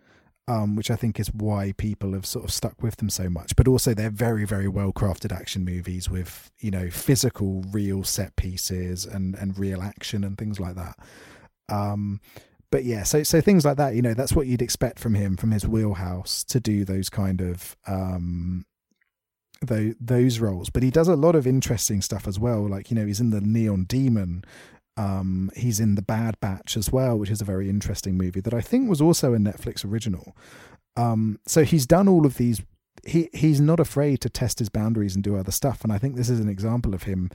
Um, which I think is why people have sort of stuck with them so much. But also they're very, very well-crafted action movies with, you know, physical, real set pieces and, and real action and things like that. Um, but yeah, so so things like that, you know, that's what you'd expect from him, from his wheelhouse, to do those kind of um, those, those roles. But he does a lot of interesting stuff as well. Like, you know, he's in the Neon Demon. Um, he's in The Bad Batch as well, which is a very interesting movie that I think was also a Netflix original. Um, so he's done all of these. He he's not afraid to test his boundaries and do other stuff. And I think this is an example of him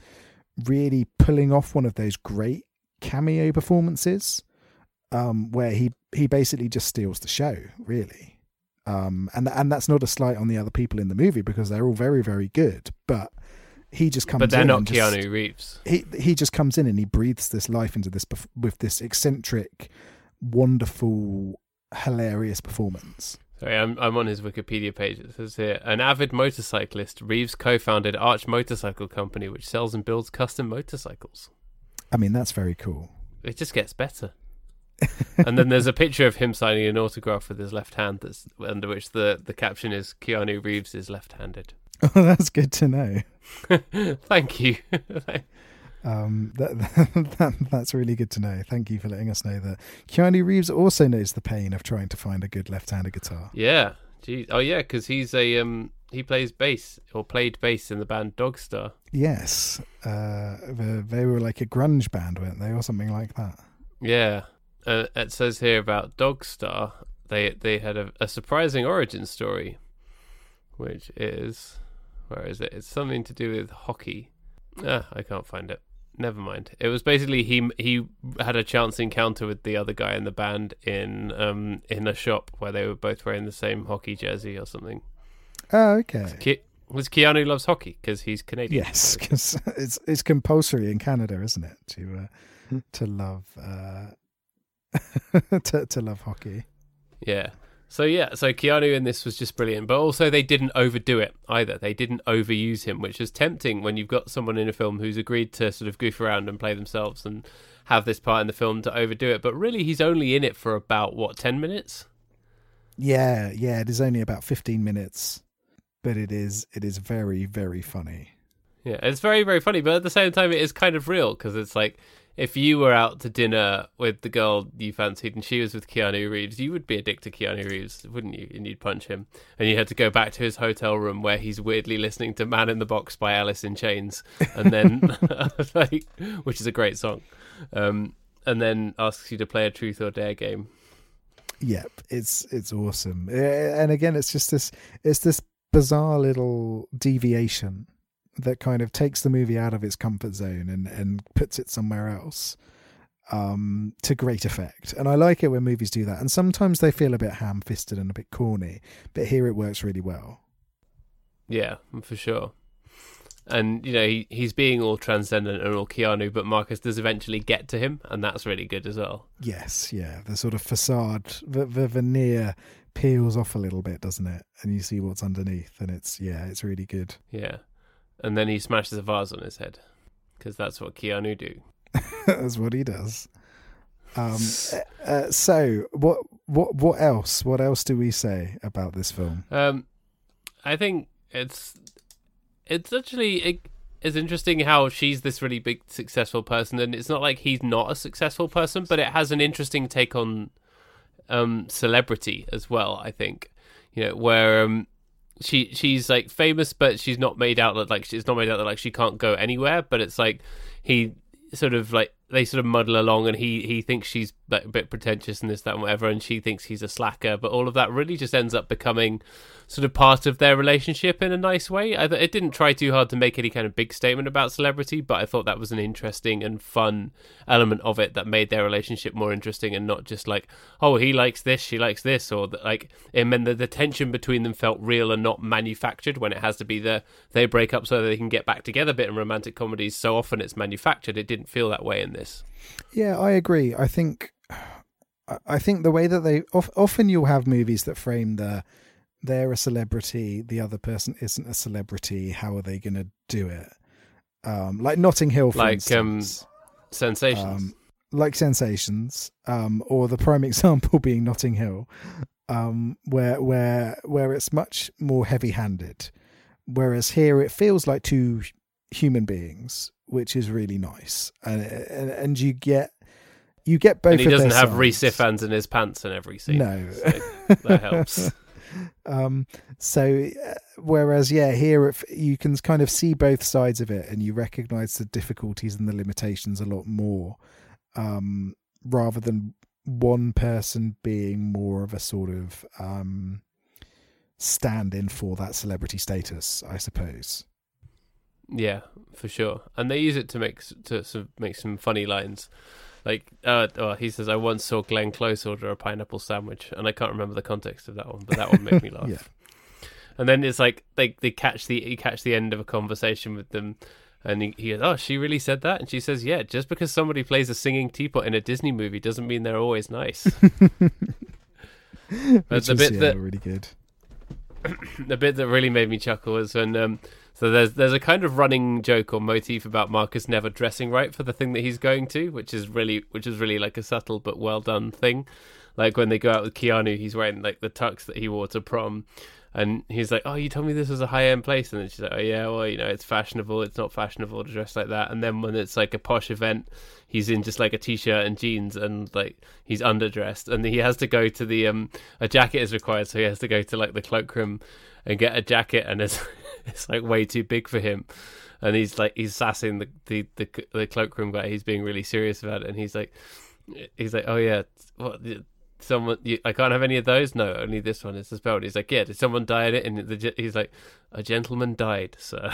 really pulling off one of those great cameo performances, um, where he, he basically just steals the show, really. Um, and and that's not a slight on the other people in the movie, because they're all very, very good. But He just comes, but they're in not just, Keanu Reeves. He he just comes in and he breathes this life into this with this eccentric, wonderful, hilarious performance. Sorry, I'm I'm on his Wikipedia page. It says here, an avid motorcyclist, Reeves co-founded Arch Motorcycle Company, which sells and builds custom motorcycles. I mean, that's very cool. It just gets better. And then there's a picture of him signing an autograph with his left hand, that's under which the, the caption is, Keanu Reeves is left-handed. Oh, that's good to know. Thank you. um, that, that, that That's really good to know. Thank you for letting us know that. Keanu Reeves also knows the pain of trying to find a good left-handed guitar. Yeah. Jeez. Oh, yeah, because he's a... Um... He plays bass, or played bass, in the band Dogstar. Yes. Uh, they were like a grunge band, weren't they, or something like that? Yeah. Uh, it says here about Dogstar, they they had a, a surprising origin story, which is... Where is it? It's something to do with hockey. Ah, I can't find it. Never mind. It was basically he he had a chance encounter with the other guy in the band in um in a shop where they were both wearing the same hockey jersey or something. Oh, okay. Ke- was Keanu loves hockey because he's Canadian. Yes, because it's it's compulsory in Canada, isn't it, to uh, to love uh, to to love hockey. Yeah. So yeah, so Keanu in this was just brilliant, but also they didn't overdo it either. They didn't overuse him, which is tempting when you've got someone in a film who's agreed to sort of goof around and play themselves and have this part in the film to overdo it. But really, he's only in it for about what ten minutes. Yeah, yeah. It is only about fifteen minutes. But it is it is very, very funny. Yeah, it's very, very funny. But at the same time, it is kind of real because it's like if you were out to dinner with the girl you fancied and she was with Keanu Reeves, you would be addicted to Keanu Reeves, wouldn't you? And you'd punch him. And you had to go back to his hotel room where he's weirdly listening to Man in the Box by Alice in Chains. And then, like, which is a great song. Um, and then asks you to play a truth or dare game. Yep, it's it's awesome. And again, it's just this, it's this, bizarre little deviation that kind of takes the movie out of its comfort zone and, and puts it somewhere else um, to great effect. And I like it when movies do that. And sometimes they feel a bit ham-fisted and a bit corny, but here it works really well. Yeah, for sure. And, you know, he, he's being all transcendent and all Keanu, but Marcus does eventually get to him, and that's really good as well. Yes, yeah. The sort of facade, the, the veneer peels off a little bit, doesn't it, and you see what's underneath, and it's yeah it's really good. Yeah. And then he smashes a vase on his head because that's what Keanu do. That's what he does. um uh, so what what what else what else do we say about this film? um I think it's it's actually it, it's interesting how she's this really big successful person, and it's not like he's not a successful person, but it has an interesting take on um celebrity as well, I think, you know, where um she she's like famous, but she's not made out that like she's not made out that like she can't go anywhere, but it's like he sort of like they sort of muddle along, and he he thinks she's like a bit pretentious and this, that, and whatever, and she thinks he's a slacker, but all of that really just ends up becoming sort of part of their relationship in a nice way. I th- it didn't try too hard to make any kind of big statement about celebrity, but I thought that was an interesting and fun element of it that made their relationship more interesting, and not just like, oh, he likes this, she likes this, or that, like, it meant that the tension between them felt real and not manufactured, when it has to be the they break up so they can get back together bit in romantic comedies. So often it's manufactured. It didn't feel that way in this. Yeah, I agree. I think I think the way that they often you'll have movies that frame the they're a celebrity, the other person isn't a celebrity, how are they going to do it? Um, like Notting Hill, for like, instance. Um, Sensations. Um, like Sensations, um, or the prime example being Notting Hill, um, where where where it's much more heavy-handed, whereas here it feels like two human beings, which is really nice, and and, and you get you get both. And he of doesn't have Reese Ifans in his pants in every scene. No, so that helps. Um, so whereas yeah here it, you can kind of see both sides of it, and you recognize the difficulties and the limitations a lot more, um, rather than one person being more of a sort of um, stand-in for that celebrity status, I suppose. Yeah, for sure. And they use it to make to, to make some funny lines. Like, uh, oh, he says, I once saw Glenn Close order a pineapple sandwich, and I can't remember the context of that one, but that one made me laugh. Yeah. And then it's like they they catch the you catch the end of a conversation with them, and he, he goes, oh, she really said that? And she says, yeah, just because somebody plays a singing teapot in a Disney movie doesn't mean they're always nice. But the was, bit yeah, that really good. The bit that really made me chuckle was when um, so there's there's a kind of running joke or motif about Marcus never dressing right for the thing that he's going to, which is really which is really like a subtle but well done thing. Like when they go out with Keanu, he's wearing like the tux that he wore to prom. And he's like, oh, you told me this was a high-end place. And then she's like, oh, yeah, well, you know, it's fashionable. It's not fashionable to dress like that. And then when it's like a posh event, he's in just like a T-shirt and jeans and like he's underdressed. And he has to go to the, um, a jacket is required. So he has to go to like the cloakroom and get a jacket. And it's it's like way too big for him. And he's like, he's sassing the, the, the, the cloakroom guy. He's being really serious about it. And he's like, he's like, oh, yeah, what someone you, I can't have any of those, no, only this one, it's the spell. He's like, yeah, did someone die at it? And the, he's like, a gentleman died, sir.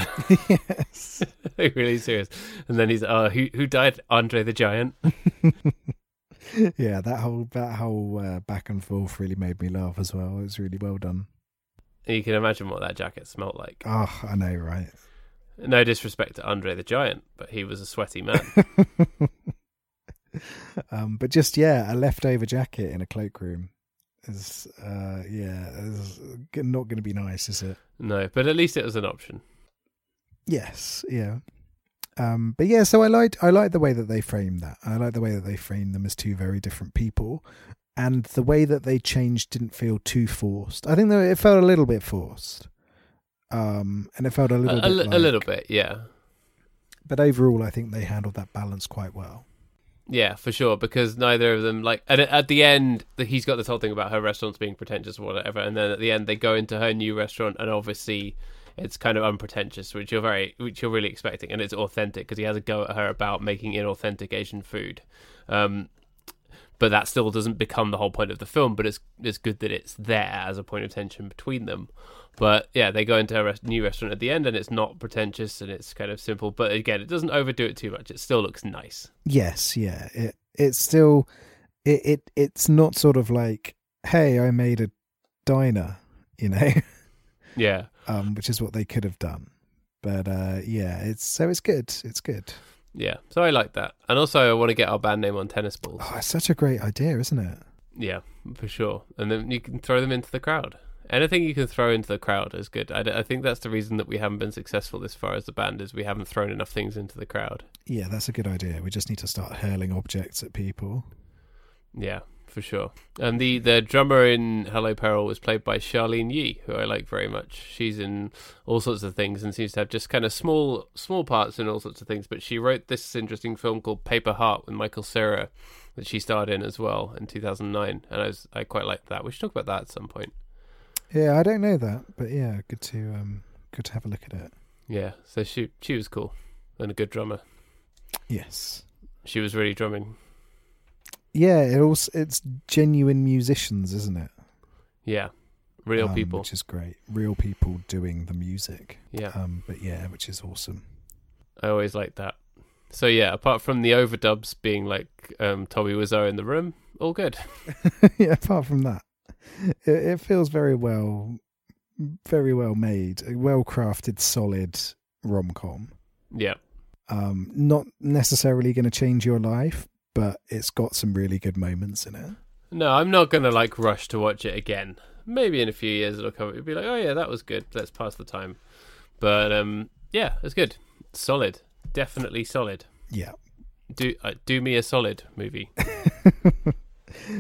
Yes. Really serious. And then he's uh who who died? Andre the Giant. Yeah, that whole that whole uh, back and forth really made me laugh as well. It was really well done. You can imagine what that jacket smelled like. Oh, I know, right? No disrespect to Andre the Giant, but he was a sweaty man. Um, but just yeah, a leftover jacket in a cloakroom is uh, yeah is not going to be nice, is it? No, but at least it was an option. Yes, yeah. Um, but yeah, so I liked I liked the way that they framed that. I liked the way that they framed them as two very different people, and the way that they changed didn't feel too forced. I think that it felt a little bit forced, um, and it felt a little a, bit a, l- like, a little bit, yeah. But overall, I think they handled that balance quite well. Yeah, for sure, because neither of them, like, and at the end, he's got this whole thing about her restaurants being pretentious or whatever, and then at the end they go into her new restaurant, and obviously it's kind of unpretentious, which you're very, which you're really expecting, and it's authentic, because he has a go at her about making inauthentic Asian food. Um, but that still doesn't become the whole point of the film, but it's it's good that it's there as a point of tension between them. But yeah, they go into a res- new restaurant at the end, and it's not pretentious, and it's kind of simple. But again, it doesn't overdo it too much. It still looks nice. Yes, yeah. It it's still it, it it's not sort of like, hey, I made a diner, you know. Yeah. Um, which is what they could have done. But uh, yeah, it's so it's good. It's good. Yeah. So I like that, and also I want to get our band name on tennis balls. Oh, it's such a great idea, isn't it? Yeah, for sure. And then you can throw them into the crowd. Anything you can throw into the crowd is good. I, I think that's the reason that we haven't been successful this far as the band is we haven't thrown enough things into the crowd. Yeah, that's a good idea. We just need to start hurling objects at people. Yeah, for sure. And the, the drummer in Hello Peril was played by Charlene Yi, who I like very much. She's in all sorts of things and seems to have just kind of small small parts in all sorts of things. But she wrote this interesting film called Paper Heart with Michael Cera that she starred in as well in two thousand nine. And I was, I quite liked that. We should talk about that at some point. Yeah, I don't know that, but yeah, good to um, good to have a look at it. Yeah, so she she was cool and a good drummer. Yes, she was really drumming. Yeah, it also it's genuine musicians, isn't it? Yeah, real um, people, which is great. Real people doing the music. Yeah, um, but yeah, which is awesome. I always like that. So yeah, apart from the overdubs being like um, Tommy Wiseau in the room, all good. Yeah, apart from that. It feels very well, very well made, a well-crafted, solid rom-com. Yeah. Um, not necessarily going to change your life, but it's got some really good moments in it. No, I'm not going to like rush to watch it again. Maybe in a few years it'll come. It'll be like, oh yeah, that was good. Let's pass the time. But um, yeah, it's good. Solid, definitely solid. Yeah. Do uh, do me a solid movie.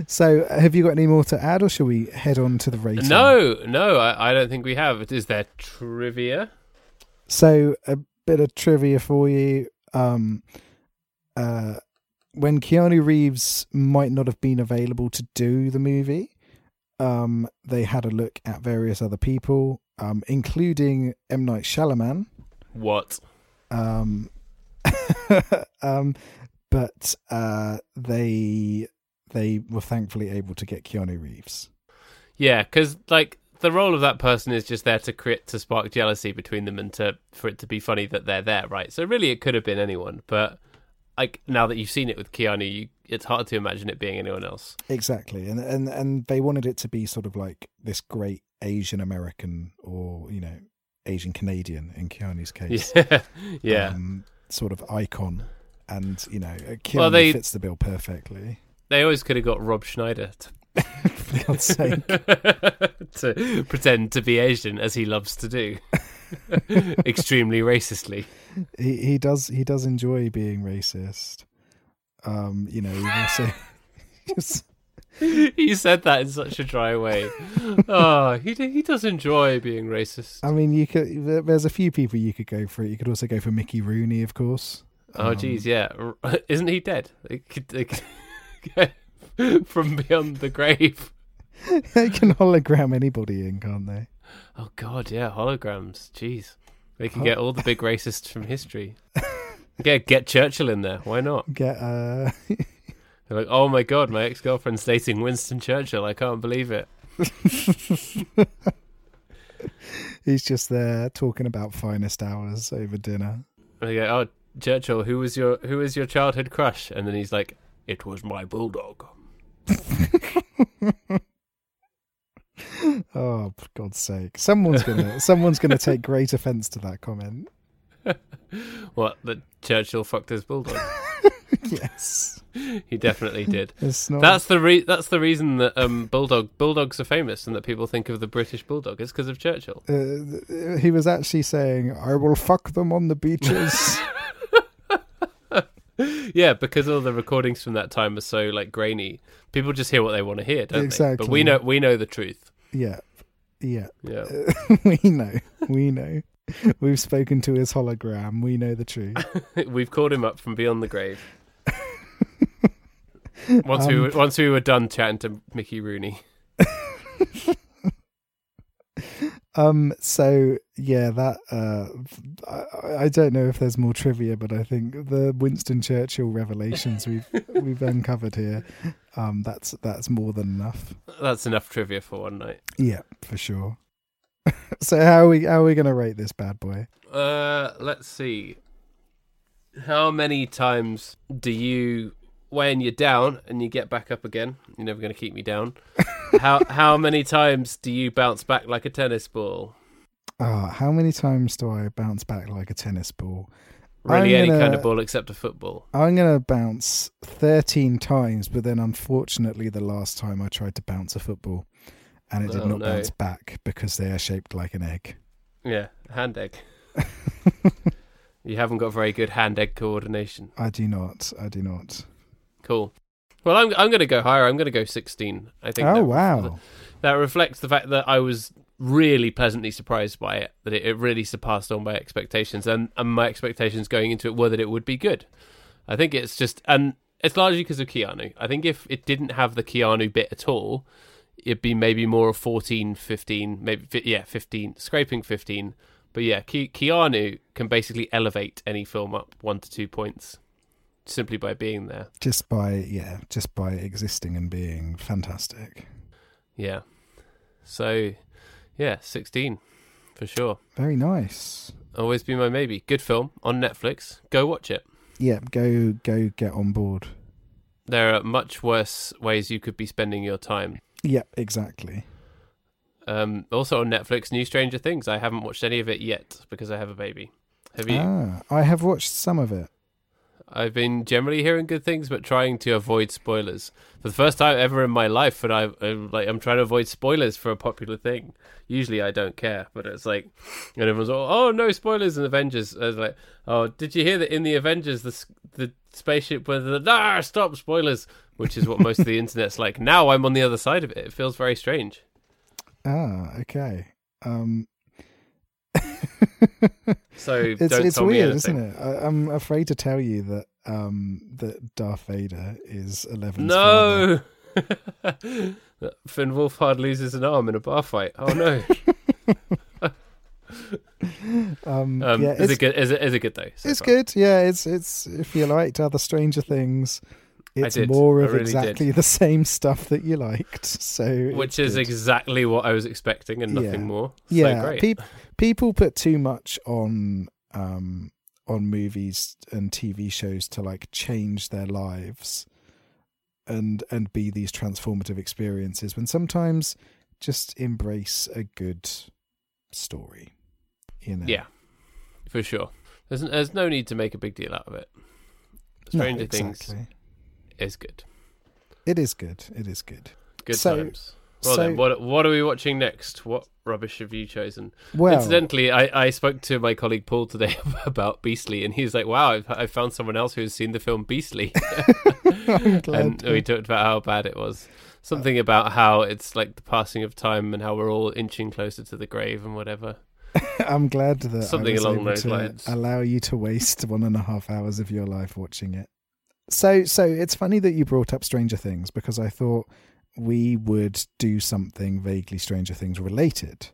So have you got any more to add, or shall we head on to the rating? No, no, I, I don't think we have. Is there trivia? So a bit of trivia for you. Um, uh, when Keanu Reeves might not have been available to do the movie, um, they had a look at various other people, um, including M. Night Shyamalan. What? Um, um, but uh, they... they were thankfully able to get Keanu Reeves. Yeah, because like the role of that person is just there to create, to spark jealousy between them, and to for it to be funny that they're there, right? So really, it could have been anyone, but like now that you've seen it with Keanu, you, it's hard to imagine it being anyone else. Exactly, and and and they wanted it to be sort of like this great Asian American, or you know, Asian Canadian in Keanu's case, yeah, yeah. Um, sort of icon, and you know, Keanu well, they... fits the bill perfectly. They always could have got Rob Schneider to for God's sake. To pretend to be Asian, as he loves to do. Extremely racistly. He he does he does enjoy being racist. Um, you know, also, just... He said that in such a dry way. Oh, he he does enjoy being racist. I mean, you could. There's a few people you could go for. You could also go for Mickey Rooney, of course. Oh, um, geez, yeah. Isn't he dead? It could, it could from beyond the grave. They can hologram anybody in, can't they? Oh, God, yeah, holograms. Jeez. They can oh. get all the big racists from history. Get, get Churchill in there. Why not? Get, uh... They're like, oh, my God, my ex-girlfriend's dating Winston Churchill. I can't believe it. He's just there talking about finest hours over dinner. They go, oh, Churchill, who was your who was your childhood crush? And then he's like, it was my bulldog. Oh, for God's sake. Someone's gonna someone's gonna take great offense to that comment. What, that Churchill fucked his bulldog? Yes. He definitely did. Not... That's the re- that's the reason that um bulldog bulldogs are famous and that people think of the British bulldog. It's because of Churchill. Uh, he was actually saying, I will fuck them on the beaches. Yeah, because all the recordings from that time are so like grainy. People just hear what they want to hear, don't exactly. they? But we know we know the truth. Yeah, yeah, yeah. Uh, we know, we know. We've spoken to his hologram. We know the truth. We've called him up from beyond the grave. Once um, we were, once we were done chatting to Mickey Rooney. Um. So yeah, that uh, I, I don't know if there's more trivia, but I think the Winston Churchill revelations we've we've uncovered here, um, that's that's more than enough. That's enough trivia for one night. Yeah, for sure. So how are we how are we gonna rate this bad boy? Uh, let's see. How many times do you? When you're down and you get back up again, you're never going to keep me down. how how many times do you bounce back like a tennis ball? Ah, uh, how many times do I bounce back like a tennis ball? Really, I'm any gonna, kind of ball except a football. I'm going to bounce thirteen times, but then unfortunately, the last time I tried to bounce a football, and it did oh, not no. bounce back because they are shaped like an egg. Yeah, hand egg. You haven't got very good hand egg coordination. I do not. I do not. Cool. Well, I'm I'm going to go higher. I'm going to go sixteen. I think. Oh that, wow! That reflects the fact that I was really pleasantly surprised by it. That it, it really surpassed all my expectations, and, and my expectations going into it were that it would be good. I think it's just, and it's largely because of Keanu. I think if it didn't have the Keanu bit at all, it'd be maybe more of fourteen, fifteen, maybe yeah, fifteen, scraping fifteen. But yeah, Ke- Keanu can basically elevate any film up one to two points. Simply by being there, just by yeah, just by existing and being fantastic. Yeah, so yeah, sixteen for sure. Very nice. Always Be My Maybe, good film on Netflix. Go watch it. Yeah, go go get on board. There are much worse ways you could be spending your time. Yeah, exactly. Um, also on Netflix, new Stranger Things. I haven't watched any of it yet because I have a baby. Have you? Ah, I have watched some of it. I've been generally hearing good things, but trying to avoid spoilers. For the first time ever in my life, and I, I'm like, I'm trying to avoid spoilers for a popular thing. Usually, I don't care, but it's like, and everyone's like, "Oh no, spoilers in Avengers!" I was like, "Oh, did you hear that in the Avengers, the the spaceship was the ah stop spoilers," which is what most of the internet's like. Now I'm on the other side of it. It feels very strange. Ah, okay. Um. So it's, don't it's tell weird, me isn't it? I, I'm afraid to tell you that um, that Darth Vader is eleven. No, Finn Wolfhard loses an arm in a bar fight. Oh no! um, um, yeah, is it good? Is it is it good though? So it's far. good. Yeah, it's it's if you liked other Stranger Things, it's more of really exactly did. the same stuff that you liked. So which is good. Exactly what I was expecting and nothing yeah. more. So yeah, great. Pe- people put too much on um, on movies and T V shows to like change their lives and and be these transformative experiences when sometimes just embrace a good story. You know? Yeah, for sure. There's there's no need to make a big deal out of it. Stranger no, exactly. Things. Is good. It is good. It is good. Good so, times. Well, so, then, what what are we watching next? What rubbish have you chosen? Well, incidentally, I, I spoke to my colleague Paul today about Beastly, and he was like, "Wow, I've, I found someone else who's seen the film Beastly." I'm glad and to. We talked about how bad it was. Something uh, about how it's like the passing of time and how we're all inching closer to the grave and whatever. I'm glad that something I was along able those to lines allow you to waste one and a half hours of your life watching it. So, so it's funny that you brought up Stranger Things, because I thought we would do something vaguely Stranger Things related.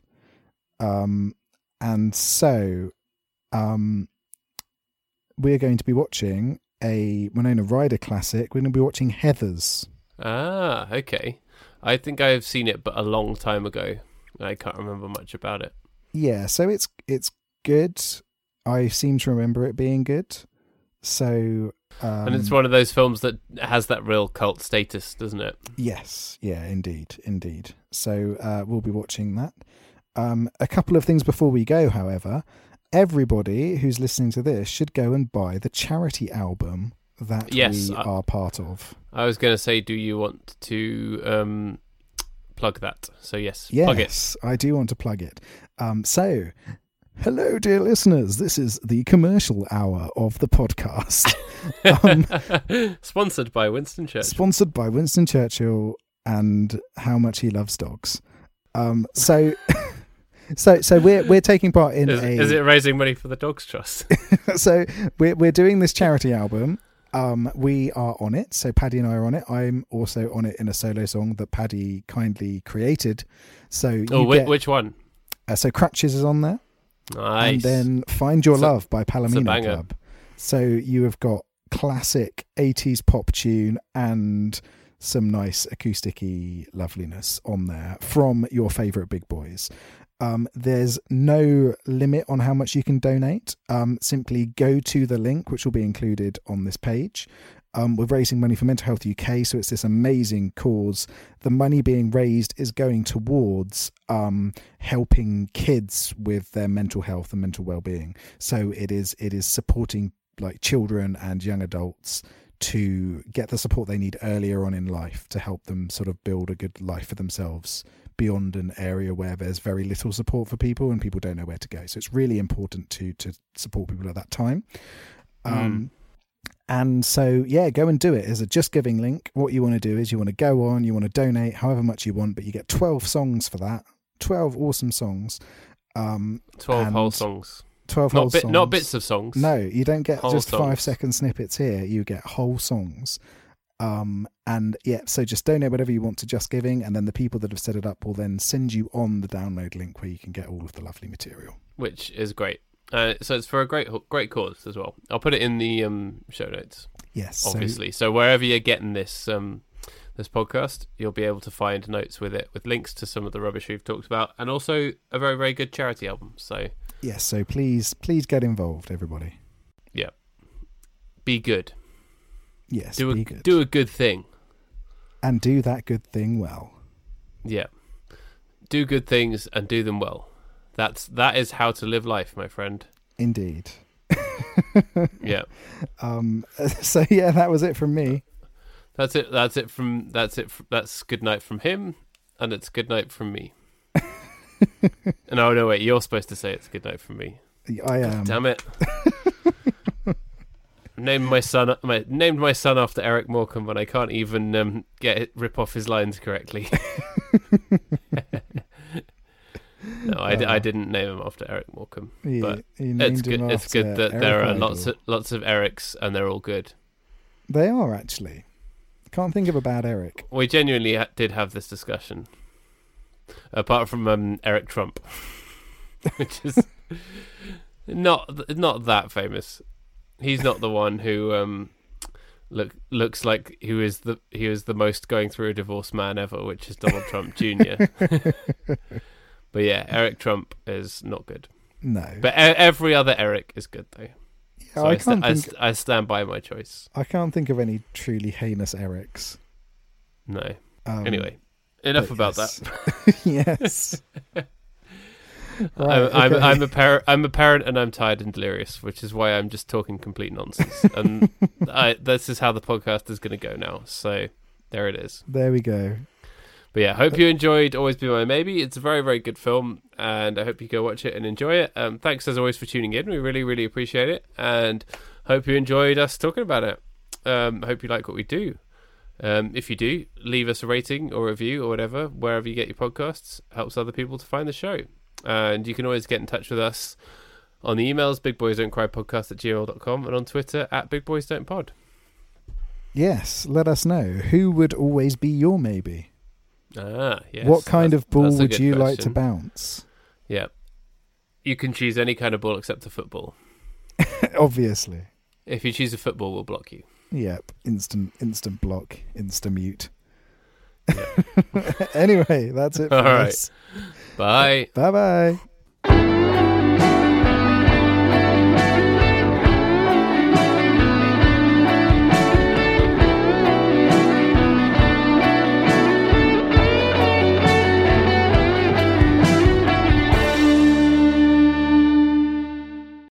Um, and so um, we're going to be watching a Winona Ryder classic. We're going to be watching Heathers. Ah, okay. I think I've seen it, but a long time ago. I can't remember much about it. Yeah, so it's it's good. I seem to remember it being good. So... Um, and it's one of those films that has that real cult status, doesn't it? Yes, yeah, indeed, indeed. So uh, we'll be watching that. Um, a couple of things before we go, however. Everybody who's listening to this should go and buy the charity album that yes, we I, are part of. I was going to say, do you want to um, plug that? So yes, yes, plug it. Yes, I do want to plug it. Um, so... Hello, dear listeners. This is the commercial hour of the podcast. Um, sponsored by Winston Churchill. Sponsored by Winston Churchill and how much he loves dogs. Um, so, so, so we're we're taking part in is, a. Is it raising money for the Dogs Trust? So we're we're doing this charity album. Um, we are on it. So Paddy and I are on it. I'm also on it in a solo song that Paddy kindly created. So, you oh, wh- get, which one? Uh, so Crutches is on there. Nice. And then Find Your a, Love by Palomino Club. So you have got classic eighties pop tune and some nice acoustic-y loveliness on there from your favourite big boys. Um, there's no limit on how much you can donate. Um, simply go to the link, which will be included on this page. Um, we're raising money for Mental Health U K, so it's this amazing cause. The money being raised is going towards um, helping kids with their mental health and mental well-being. So it is it is supporting like children and young adults to get the support they need earlier on in life to help them sort of build a good life for themselves beyond an area where there's very little support for people and people don't know where to go. So it's really important to to support people at that time. Um, mm. And so, yeah, go and do it. There's a Just Giving link. What you want to do is you want to go on, you want to donate however much you want, but you get twelve songs for that. twelve awesome songs. Um, twelve whole songs. twelve not whole bi- songs. Not bits of songs. No, you don't get whole just songs. Five-second snippets here. You get whole songs. Um, and, yeah, so just donate whatever you want to Just Giving, and then the people that have set it up will then send you on the download link where you can get all of the lovely material. Which is great. Uh, so it's for a great great cause as well. I'll put it in the um, show notes. Yes. Obviously. So, so wherever you're getting this um, this podcast, you'll be able to find notes with it, with links to some of the rubbish we've talked about, and also a very, very good charity album. So yes, so please, please get involved, everybody. Yeah. Be good. Yes, do a, be good. Do a good thing. And do that good thing well. Yeah. Do good things and do them well. That's that is how to live life, my friend. Indeed. Yeah. Um, so yeah, that was it from me. That's it. That's it from. That's it. From, that's good night from him, and it's good night from me. And oh no, wait, you're supposed to say it's good night from me. I am. God damn it. Named my son. My named my son after Eric Morecambe, when I can't even um, get it, rip off his lines correctly. No, I, uh, I didn't name him after Eric Morecambe, but he, he it's good. It's good that Eric there are Idle. lots of lots of Erics, and they're all good. They are actually. Can't think of a bad Eric. We genuinely ha- did have this discussion, apart from um, Eric Trump, which is not not that famous. He's not the one who um, look looks like who is the he is the most going through a divorce man ever, which is Donald Trump Junior But yeah, Eric Trump is not good. No. But every other Eric is good, though. Yeah, so I, can't I, st- think... I, st- I stand by my choice. I can't think of any truly heinous Erics. No. Um, anyway, enough about yes. that. Yes. Right, I'm, okay. I'm, I'm, a par- I'm a parent and I'm tired and delirious, which is why I'm just talking complete nonsense. And I, this is how the podcast is going to go now. So there it is. There we go. But yeah, hope you enjoyed Always Be My Maybe. It's a very, very good film, and I hope you go watch it and enjoy it. Um, thanks, as always, for tuning in. We really, really appreciate it, and hope you enjoyed us talking about it. Um, hope you like what we do. Um, if you do, leave us a rating or review or whatever, wherever you get your podcasts. Helps other people to find the show. And you can always get in touch with us on the emails, big boys don't cry podcast at gmail dot com, and on Twitter, at big boys don't pod. Yes, let us know. Who would always be your maybe? Ah, yes. What kind that's, of ball would you question. like to bounce? Yeah. You can choose any kind of ball except a football. Obviously. If you choose a football, we'll block you. Yep. Instant instant block. Insta mute. Yep. Anyway, that's it for All us. Right. Bye. Bye bye.